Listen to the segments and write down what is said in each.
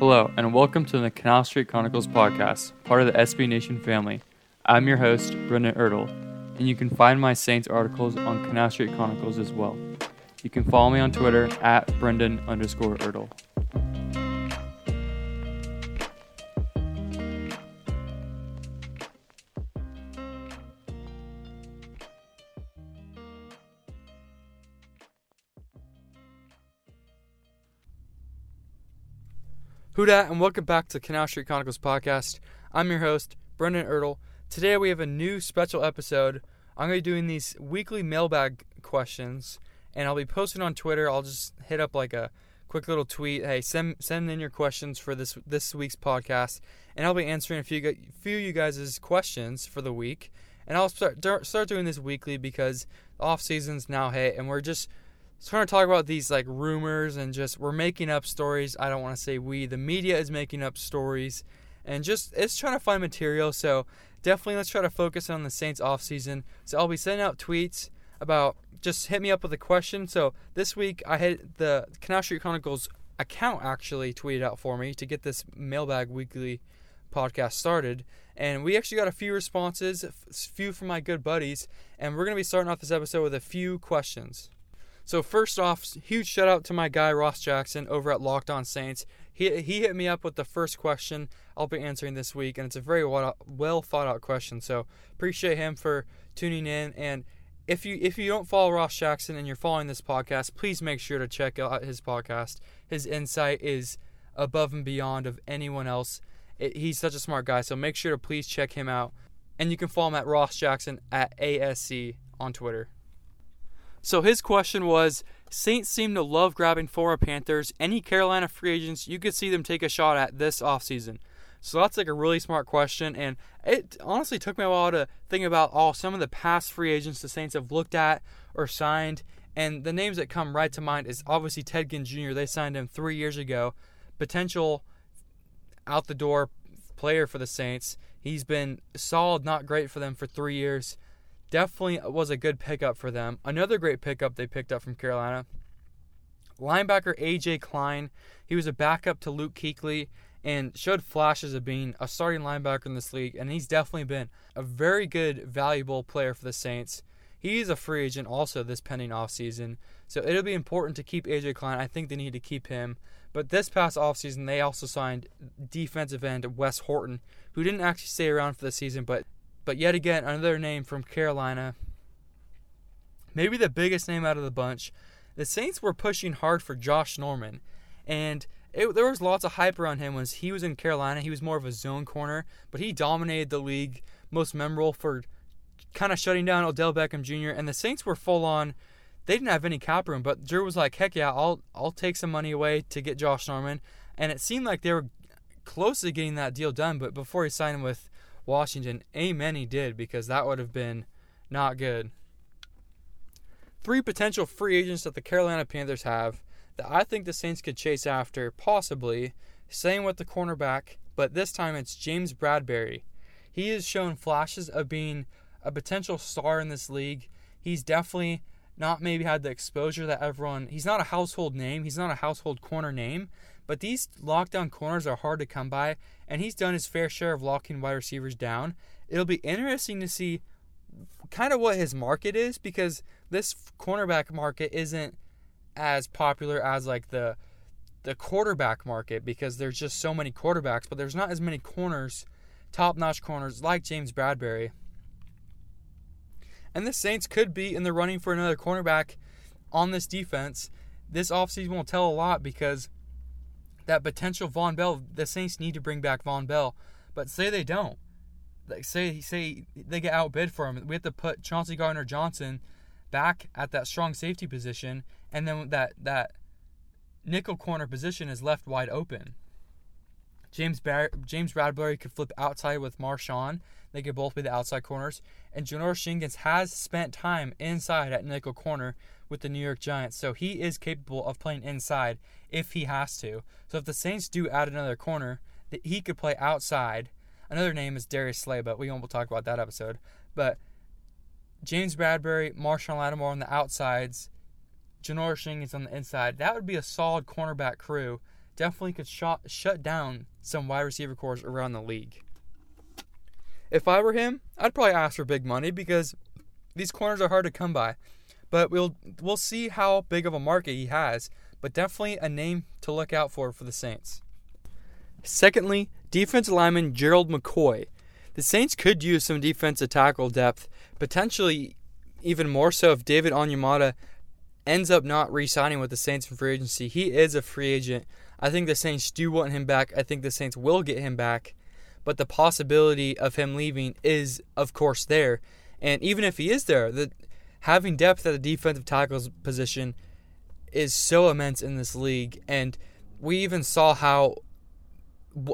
Hello, and welcome to the Canal Street Chronicles podcast, part of the SB Nation family. I'm your host, Brendan Ertel, and you can find my Saints articles on Canal Street Chronicles as well. You can follow me on Twitter at Brendan_Ertel. Who dat, and welcome back to Canal Street Chronicles podcast. I'm your host, Brendan Ertel. Today we have a new special episode. I'm going to be doing these weekly mailbag questions, and I'll be posting on Twitter. I'll just hit up like a quick little tweet. Hey, send in your questions for this week's podcast, and I'll be answering a few of you guys' questions for the week. And I'll start doing this weekly because off season's now hit, and we're just trying to talk about these like rumors and just we're making up stories. I don't want to say we. The media is making up stories and just it's trying to find material. So definitely let's try to focus on the Saints offseason. So I'll be sending out tweets about just hit me up with a question. So this week I hit the Canal Street Chronicles account actually tweeted out for me to get this mailbag weekly podcast started, and we actually got a few responses, a few from my good buddies, and we're going to be starting off this episode with a few questions. So first off, huge shout out to my guy Ross Jackson over at Locked on Saints. He hit me up with the first question I'll be answering this week, and it's a very well thought out question. So appreciate him for tuning in. And if you don't follow Ross Jackson and you're following this podcast, please make sure to check out his podcast. His insight is above and beyond of anyone else. He's such a smart guy, so make sure to please check him out. And you can follow him at Ross Jackson at ASC on Twitter. So his question was, Saints seem to love grabbing former Panthers. Any Carolina free agents you could see them take a shot at this offseason? So that's like a really smart question, and it honestly took me a while to think about some of the past free agents the Saints have looked at or signed, and the names that come right to mind is obviously Ted Ginn Jr. They signed him 3 years ago. Potential out-the-door player for the Saints. He's been solid, not great for them for 3 years. Definitely was a good pickup for them. Another great pickup they picked up from Carolina, linebacker AJ Klein. He was a backup to Luke Kuechly and showed flashes of being a starting linebacker in this league, and he's definitely been a very good, valuable player for the Saints. He is a free agent also this pending offseason, so it'll be important to keep AJ Klein. I think they need to keep him. But this past offseason, they also signed defensive end Wes Horton, who didn't actually stay around for the season, but yet again, another name from Carolina. Maybe the biggest name out of the bunch. The Saints were pushing hard for Josh Norman, and there was lots of hype around him when he was in Carolina. He was more of a zone corner, but he dominated the league, most memorable for kind of shutting down Odell Beckham Jr. And the Saints were full on. They didn't have any cap room, but Drew was like, heck yeah, I'll take some money away to get Josh Norman. And it seemed like they were close to getting that deal done, but before he signed with Washington, amen he did, because that would have been not good. Three potential free agents that the Carolina Panthers have that I think the Saints could chase after, possibly, same with the cornerback, but this time it's James Bradberry. He has shown flashes of being a potential star in this league. He's definitely not maybe had the exposure that he's not a household name, he's not a household corner name, but these lockdown corners are hard to come by, and he's done his fair share of locking wide receivers down. It'll be interesting to see kind of what his market is, because this cornerback market isn't as popular as like the quarterback market, because there's just so many quarterbacks, but there's not as many corners, top-notch corners like James Bradberry. And the Saints could be in the running for another cornerback on this defense. This offseason will tell a lot, because that potential Von Bell, the Saints need to bring back Von Bell, but say they don't. Like say they get outbid for him. We have to put Chauncey Gardner-Johnson back at that strong safety position, and then that nickel corner position is left wide open. James Bradberry could flip outside with Marshawn. They could both be the outside corners. And Janoris Jenkins has spent time inside at nickel corner with the New York Giants, so he is capable of playing inside if he has to. So if the Saints do add another corner, that he could play outside. Another name is Darius Slay, but we won't talk about that episode. But James Bradberry, Marshawn Lattimore on the outsides, Janoris Jenkins on the inside. That would be a solid cornerback crew definitely could shut down some wide receiver cores around the league. If I were him, I'd probably ask for big money because these corners are hard to come by. But we'll see how big of a market he has, but definitely a name to look out for the Saints. Secondly, defensive lineman Gerald McCoy. The Saints could use some defensive tackle depth, potentially even more so if David Onyemata ends up not re-signing with the Saints in free agency. He is a free agent. I think the Saints do want him back. I think the Saints will get him back. But the possibility of him leaving is, of course, there. And even if he is there, having depth at the defensive tackles position is so immense in this league. And we even saw how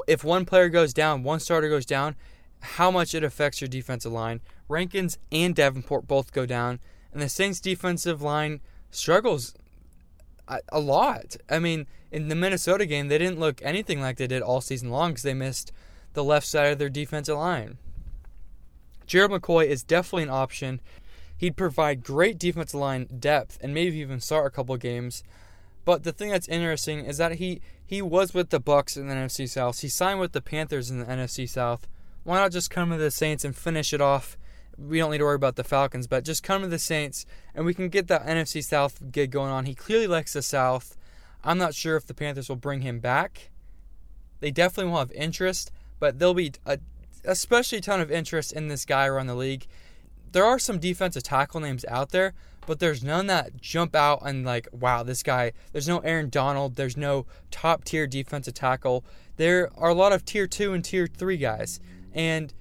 if one player goes down, one starter goes down, how much it affects your defensive line. Rankins and Davenport both go down, and the Saints' defensive line struggles a lot. I mean, in the Minnesota game, they didn't look anything like they did all season long because they missed the left side of their defensive line. Gerald McCoy is definitely an option. He'd provide great defensive line depth and maybe even start a couple games. But the thing that's interesting is that he was with the Bucs in the NFC South. He signed with the Panthers in the NFC South. Why not just come to the Saints and finish it off? We don't need to worry about the Falcons, but just come to the Saints and we can get that NFC South gig going on. He clearly likes the South. I'm not sure if the Panthers will bring him back. They definitely will have interest, but there'll be especially a ton of interest in this guy around the league. There are some defensive tackle names out there, but there's none that jump out and like, wow, this guy. There's no Aaron Donald. There's no top-tier defensive tackle. There are a lot of Tier 2 and Tier 3 guys. And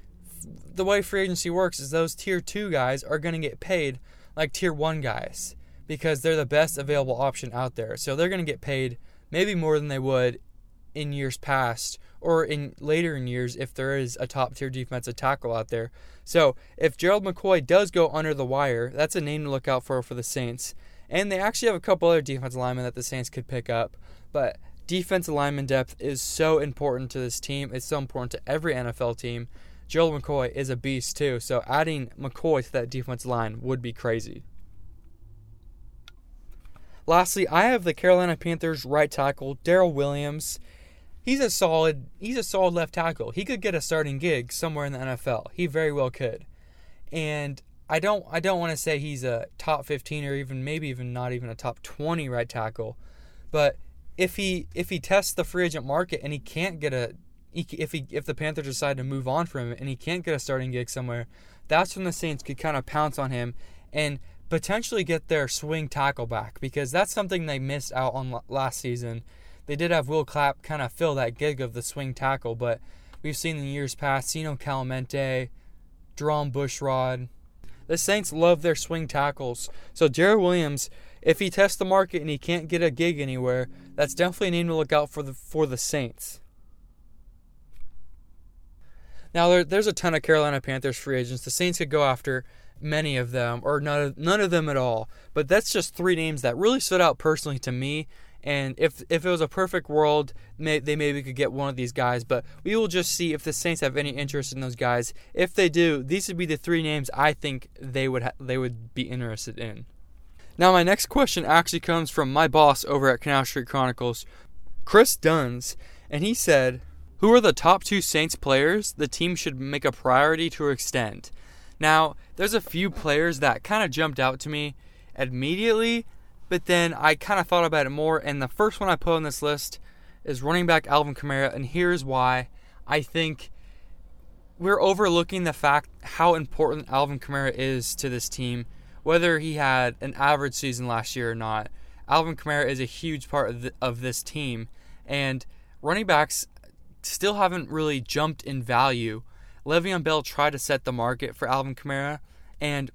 the way free agency works is those Tier 2 guys are going to get paid like Tier 1 guys because they're the best available option out there. So they're going to get paid maybe more than they would in years past or in later in years if there is a top-tier defensive tackle out there. So if Gerald McCoy does go under the wire, that's a name to look out for the Saints. And they actually have a couple other defensive linemen that the Saints could pick up. But defensive lineman depth is so important to this team. It's so important to every NFL team. Gerald McCoy is a beast too, so adding McCoy to that defensive line would be crazy. Lastly, I have the Carolina Panthers right tackle, Daryl Williams. He's a solid left tackle. He could get a starting gig somewhere in the NFL. He very well could. And I don't want to say he's a top 15 or even maybe even not even a top 20 right tackle, but if he tests the free agent market and he can't get if the Panthers decide to move on from him and he can't get a starting gig somewhere, that's when the Saints could kind of pounce on him and potentially get their swing tackle back because that's something they missed out on last season. They did have Will Clapp kind of fill that gig of the swing tackle, but we've seen in years past Sino Calamante, Jerome Bushrod. The Saints love their swing tackles. So Daryl Williams, if he tests the market and he can't get a gig anywhere, that's definitely a name to look out for the Saints. Now, there's a ton of Carolina Panthers free agents. The Saints could go after many of them or none of them at all. But that's just three names that really stood out personally to me. And if it was a perfect world, they maybe could get one of these guys. But we will just see if the Saints have any interest in those guys. If they do, these would be the three names I think they would be interested in. Now, my next question actually comes from my boss over at Canal Street Chronicles, Chris Dunnes. And he said, who are the top two Saints players the team should make a priority to extend? Now, there's a few players that kind of jumped out to me immediately, but then I kind of thought about it more, and the first one I put on this list is running back Alvin Kamara, and here's why. I think we're overlooking the fact how important Alvin Kamara is to this team, whether he had an average season last year or not. Alvin Kamara is a huge part of this team, and running backs still haven't really jumped in value. Le'Veon Bell tried to set the market for Alvin Kamara, and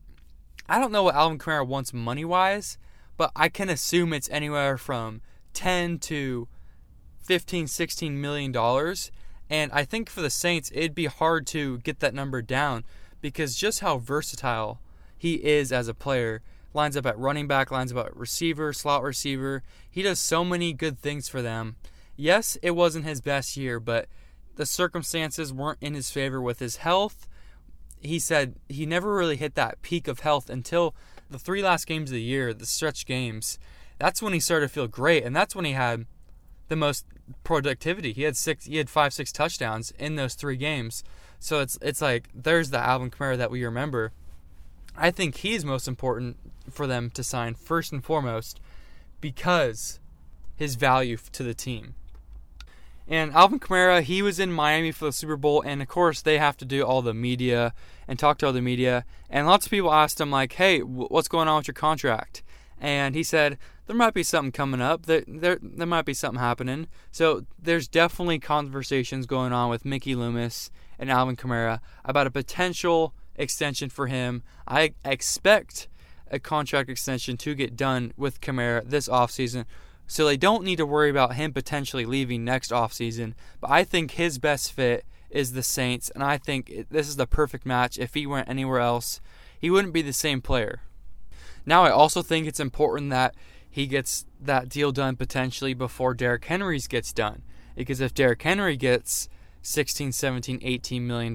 I don't know what Alvin Kamara wants money-wise, but I can assume it's anywhere from $10 to $15, $16 million. And I think for the Saints, it'd be hard to get that number down because just how versatile he is as a player. Lines up at running back, lines up at receiver, slot receiver. He does so many good things for them. Yes, it wasn't his best year, but the circumstances weren't in his favor with his health. He said he never really hit that peak of health until the three last games of the year, the stretch games. That's when he started to feel great, and that's when he had the most productivity. He had 5-6 touchdowns in those three games. So it's like there's the Alvin Kamara that we remember. I think he's most important for them to sign first and foremost because his value to the team. And Alvin Kamara, he was in Miami for the Super Bowl, and of course they have to do all the media and talk to all the media. And lots of people asked him like, "Hey, what's going on with your contract?" And he said, "There might be something coming up. There might be something happening." So there's definitely conversations going on with Mickey Loomis and Alvin Kamara about a potential extension for him. I expect a contract extension to get done with Kamara this offseason, so they don't need to worry about him potentially leaving next offseason. But I think his best fit is the Saints, and I think this is the perfect match. If he went anywhere else, he wouldn't be the same player. Now, I also think it's important that he gets that deal done potentially before Derrick Henry's gets done. Because if Derrick Henry gets $16, $17, $18 million,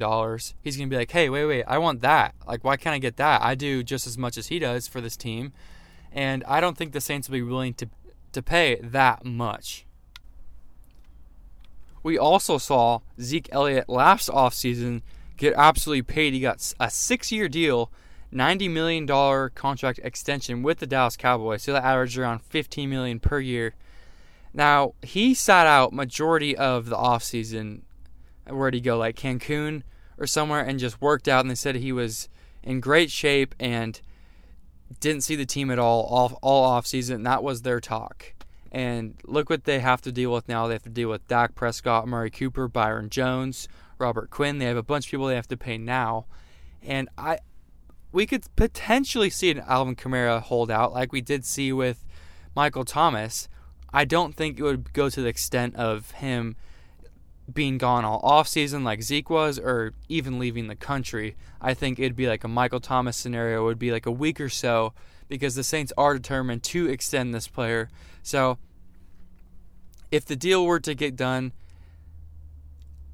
he's going to be like, hey, wait, I want that. Like, why can't I get that? I do just as much as he does for this team. And I don't think the Saints will be willing to pay that much. We also saw Zeke Elliott last offseason get absolutely paid. He got a 6-year deal, $90 million contract extension with the Dallas Cowboys, so that averaged around $15 million per year. Now, he sat out majority of the offseason. Where'd he go, like Cancun or somewhere, and just worked out, and they said he was in great shape and didn't see the team at all offseason. That was their talk. And look what they have to deal with now. They have to deal with Dak Prescott, Murray Cooper, Byron Jones, Robert Quinn. They have a bunch of people they have to pay now. And we could potentially see an Alvin Kamara holdout like we did see with Michael Thomas. I don't think it would go to the extent of him being gone all offseason like Zeke was, or even leaving the country. I think it'd be like a Michael Thomas scenario. It would be like a week or so, because the Saints are determined to extend this player. So if the deal were to get done,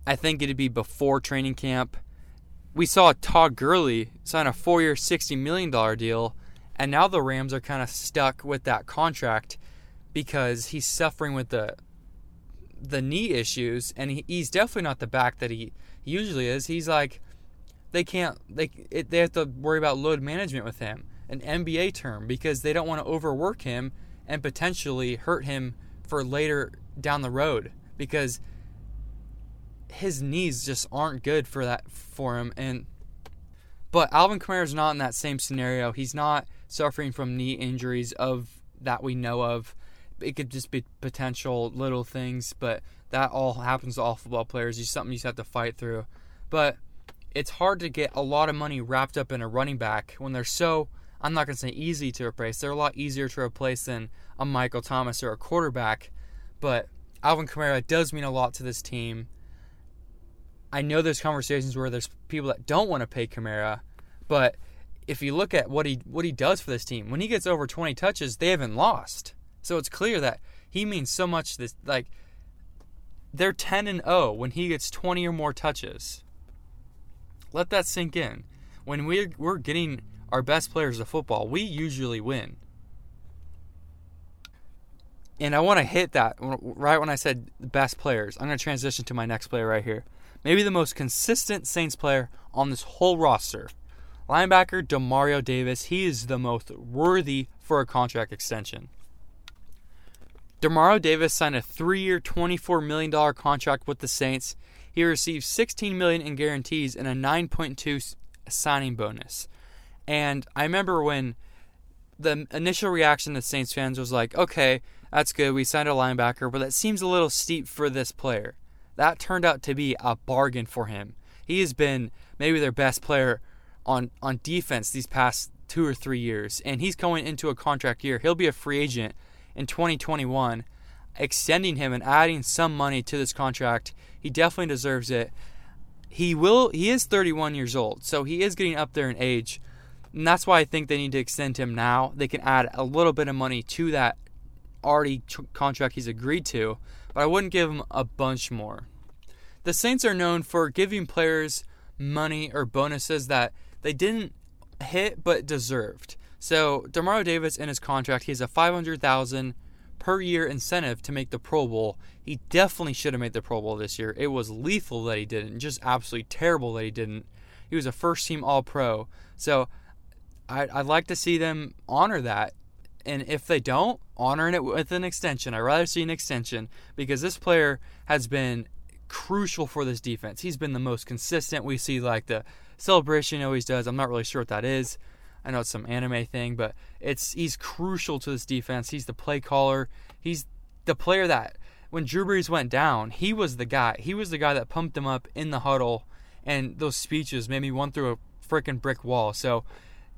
I think it'd be before training camp. We saw Todd Gurley sign a 4-year, $60 million deal, and now the Rams are kind of stuck with that contract because he's suffering with the knee issues, and he's definitely not the back that he usually is. He's like, they have to worry about load management with him, an NBA term, because they don't want to overwork him and potentially hurt him for later down the road, because his knees just aren't good for him. But Alvin Kamara's not in that same scenario. He's not suffering from knee injuries that we know of. It could just be potential little things, but that all happens to all football players. It's something you just have to fight through. But it's hard to get a lot of money wrapped up in a running back when they're so, I'm not going to say easy to replace. They're a lot easier to replace than a Michael Thomas or a quarterback. But Alvin Kamara does mean a lot to this team. I know there's conversations where there's people that don't want to pay Kamara, but if you look at what he does for this team, when he gets over 20 touches, they haven't lost. So it's clear that he means so much. This, like, they're 10-0 when he gets 20 or more touches. Let that sink in. When we're getting our best players of football, we usually win. And I want to hit that right when I said best players. I'm going to transition to my next player right here. Maybe the most consistent Saints player on this whole roster. Linebacker DeMario Davis. He is the most worthy for a contract extension. DeMario Davis signed a 3-year, $24 million contract with the Saints. He received $16 million in guarantees and a 9.2 signing bonus. And I remember when the initial reaction to Saints fans was like, okay, that's good, we signed a linebacker, but that seems a little steep for this player. That turned out to be a bargain for him. He has been maybe their best player on defense these past 2 or 3 years, and he's going into a contract year. He'll be a free agent in 2021. Extending him and adding some money to this contract, he definitely deserves it. He is 31 years old, so he is getting up there in age, and that's why I think they need to extend him now. They can add a little bit of money to that already contract he's agreed to, but I wouldn't give him a bunch more. The Saints are known for giving players money or bonuses that they didn't hit but deserved. So DeMario Davis in his contract, he has a $500,000 per year incentive to make the Pro Bowl. He definitely should have made the Pro Bowl this year. It was lethal that he didn't, just absolutely terrible that he didn't. He was a first-team All-Pro. So I'd like to see them honor that. And if they don't, honoring it with an extension. I'd rather see an extension because this player has been crucial for this defense. He's been the most consistent. We see like the celebration he always does. I'm not really sure what that is. I know it's some anime thing, but he's crucial to this defense. He's the play caller. He's the player that when Drew Brees went down, he was the guy. He was the guy that pumped him up in the huddle, and those speeches made me run through a freaking brick wall. So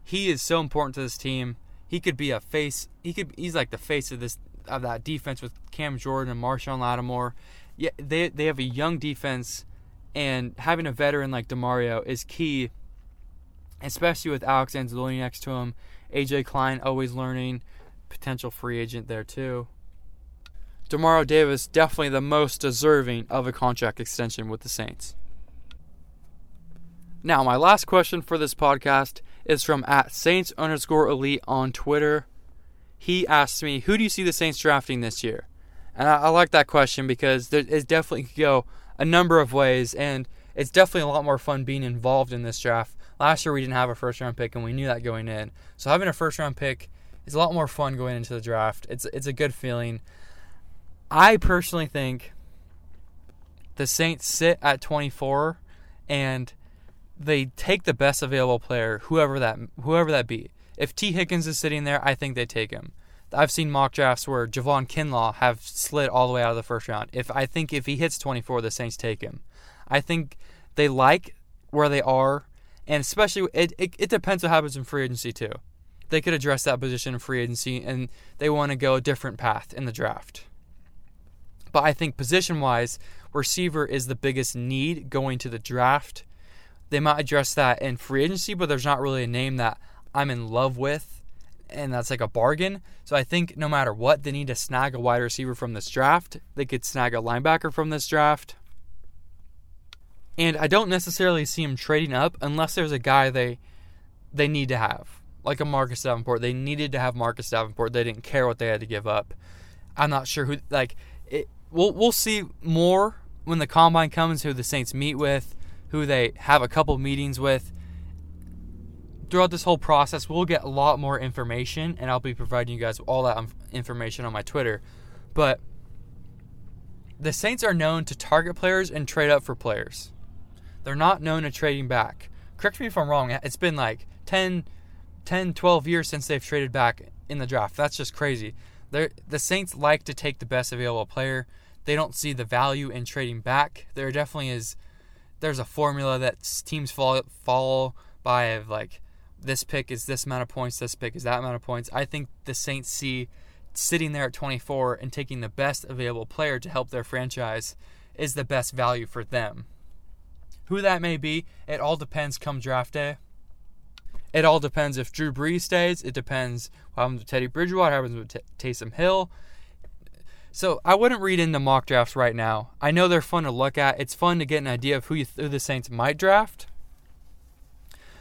he is so important to this team. He could be a face. He's like the face of that defense with Cam Jordan and Marshawn Lattimore. Yeah, they have a young defense, and having a veteran like DeMario is key. Especially with Alex Anzalone next to him. AJ Klein always learning. Potential free agent there too. DeMario Davis definitely the most deserving of a contract extension with the Saints. Now my last question for this podcast is from @Saints_elite on Twitter. He asked me, who do you see the Saints drafting this year? And I like that question because it definitely could go a number of ways. And it's definitely a lot more fun being involved in this draft. Last year we didn't have a first-round pick, and we knew that going in. So having a first-round pick is a lot more fun going into the draft. It's a good feeling. I personally think the Saints sit at 24, and they take the best available player, whoever that be. If Tee Higgins is sitting there, I think they take him. I've seen mock drafts where Javon Kinlaw have slid all the way out of the first round. If he hits 24, the Saints take him. I think they like where they are. And especially, it depends what happens in free agency too. They could address that position in free agency, and they want to go a different path in the draft. But I think position-wise, receiver is the biggest need going to the draft. They might address that in free agency, but there's not really a name that I'm in love with, and that's like a bargain. So I think no matter what, they need to snag a wide receiver from this draft. They could snag a linebacker from this draft. And I don't necessarily see him trading up unless there's a guy they need to have, like a Marcus Davenport. They needed to have Marcus Davenport. They didn't care what they had to give up. I'm not sure who. Like, we'll see more when the combine comes. Who the Saints meet with, who they have a couple meetings with. Throughout this whole process, we'll get a lot more information, and I'll be providing you guys all that information on my Twitter. But the Saints are known to target players and trade up for players. They're not known to trading back. Correct me if I'm wrong. It's been like 12 years since they've traded back in the draft. That's just crazy. The Saints like to take the best available player. They don't see the value in trading back. There definitely is. There's a formula that teams follow by of like this pick is this amount of points, this pick is that amount of points. I think the Saints see sitting there at 24 and taking the best available player to help their franchise is the best value for them. Who that may be, it all depends come draft day. It all depends if Drew Brees stays. It depends what happens with Teddy Bridgewater, what happens with Taysom Hill. So I wouldn't read into mock drafts right now. I know they're fun to look at. It's fun to get an idea of who the Saints might draft.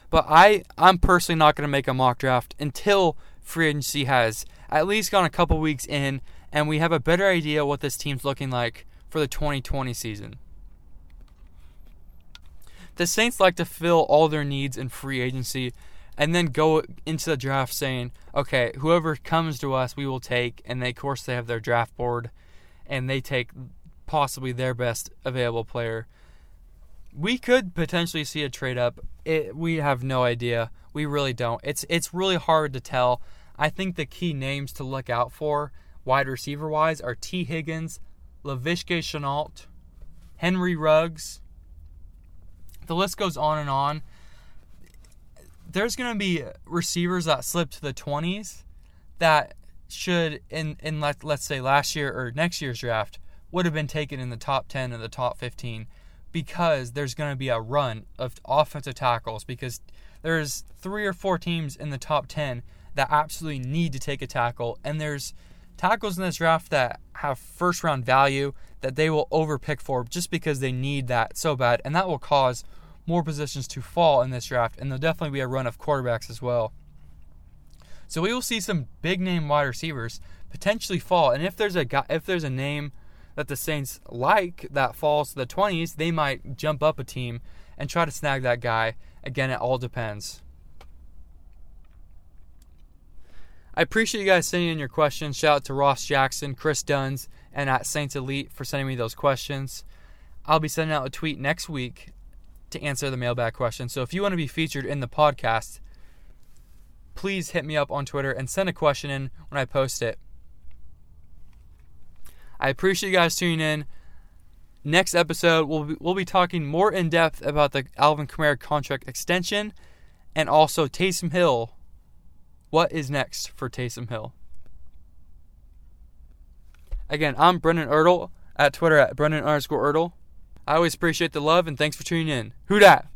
But I'm personally not going to make a mock draft until free agency has at least gone a couple weeks in and we have a better idea what this team's looking like for the 2020 season. The Saints like to fill all their needs in free agency and then go into the draft saying, okay, whoever comes to us, we will take. And they, of course, they have their draft board and they take possibly their best available player. We could potentially see a trade up. We have no idea. We really don't. It's really hard to tell. I think the key names to look out for wide receiver-wise are Tee Higgins, Laviska Shenault, Henry Ruggs. The list goes on and on. There's going to be receivers that slip to the 20s that should, in let's say last year or next year's draft, would have been taken in the top 10 or the top 15 because there's going to be a run of offensive tackles because there's 3 or 4 teams in the top 10 that absolutely need to take a tackle. And there's tackles in this draft that have first-round value that they will overpick for just because they need that so bad. And that will cause more positions to fall in this draft. And there'll definitely be a run of quarterbacks as well. So we will see some big-name wide receivers potentially fall. And if there's a guy, if there's a name that the Saints like that falls to the 20s, they might jump up a team and try to snag that guy. Again, it all depends. I appreciate you guys sending in your questions. Shout out to Ross Jackson, Chris Dunnes, and at Saints Elite for sending me those questions. I'll be sending out a tweet next week to answer the mailbag question. So if you want to be featured in the podcast, please hit me up on Twitter and send a question in when I post it. I appreciate you guys tuning in. Next episode, we'll be talking more in depth about the Alvin Kamara contract extension and also Taysom Hill. What is next for Taysom Hill? Again, I'm Brendan Ertel at Twitter at Brendan_Ertel. I always appreciate the love and thanks for tuning in. Who dat?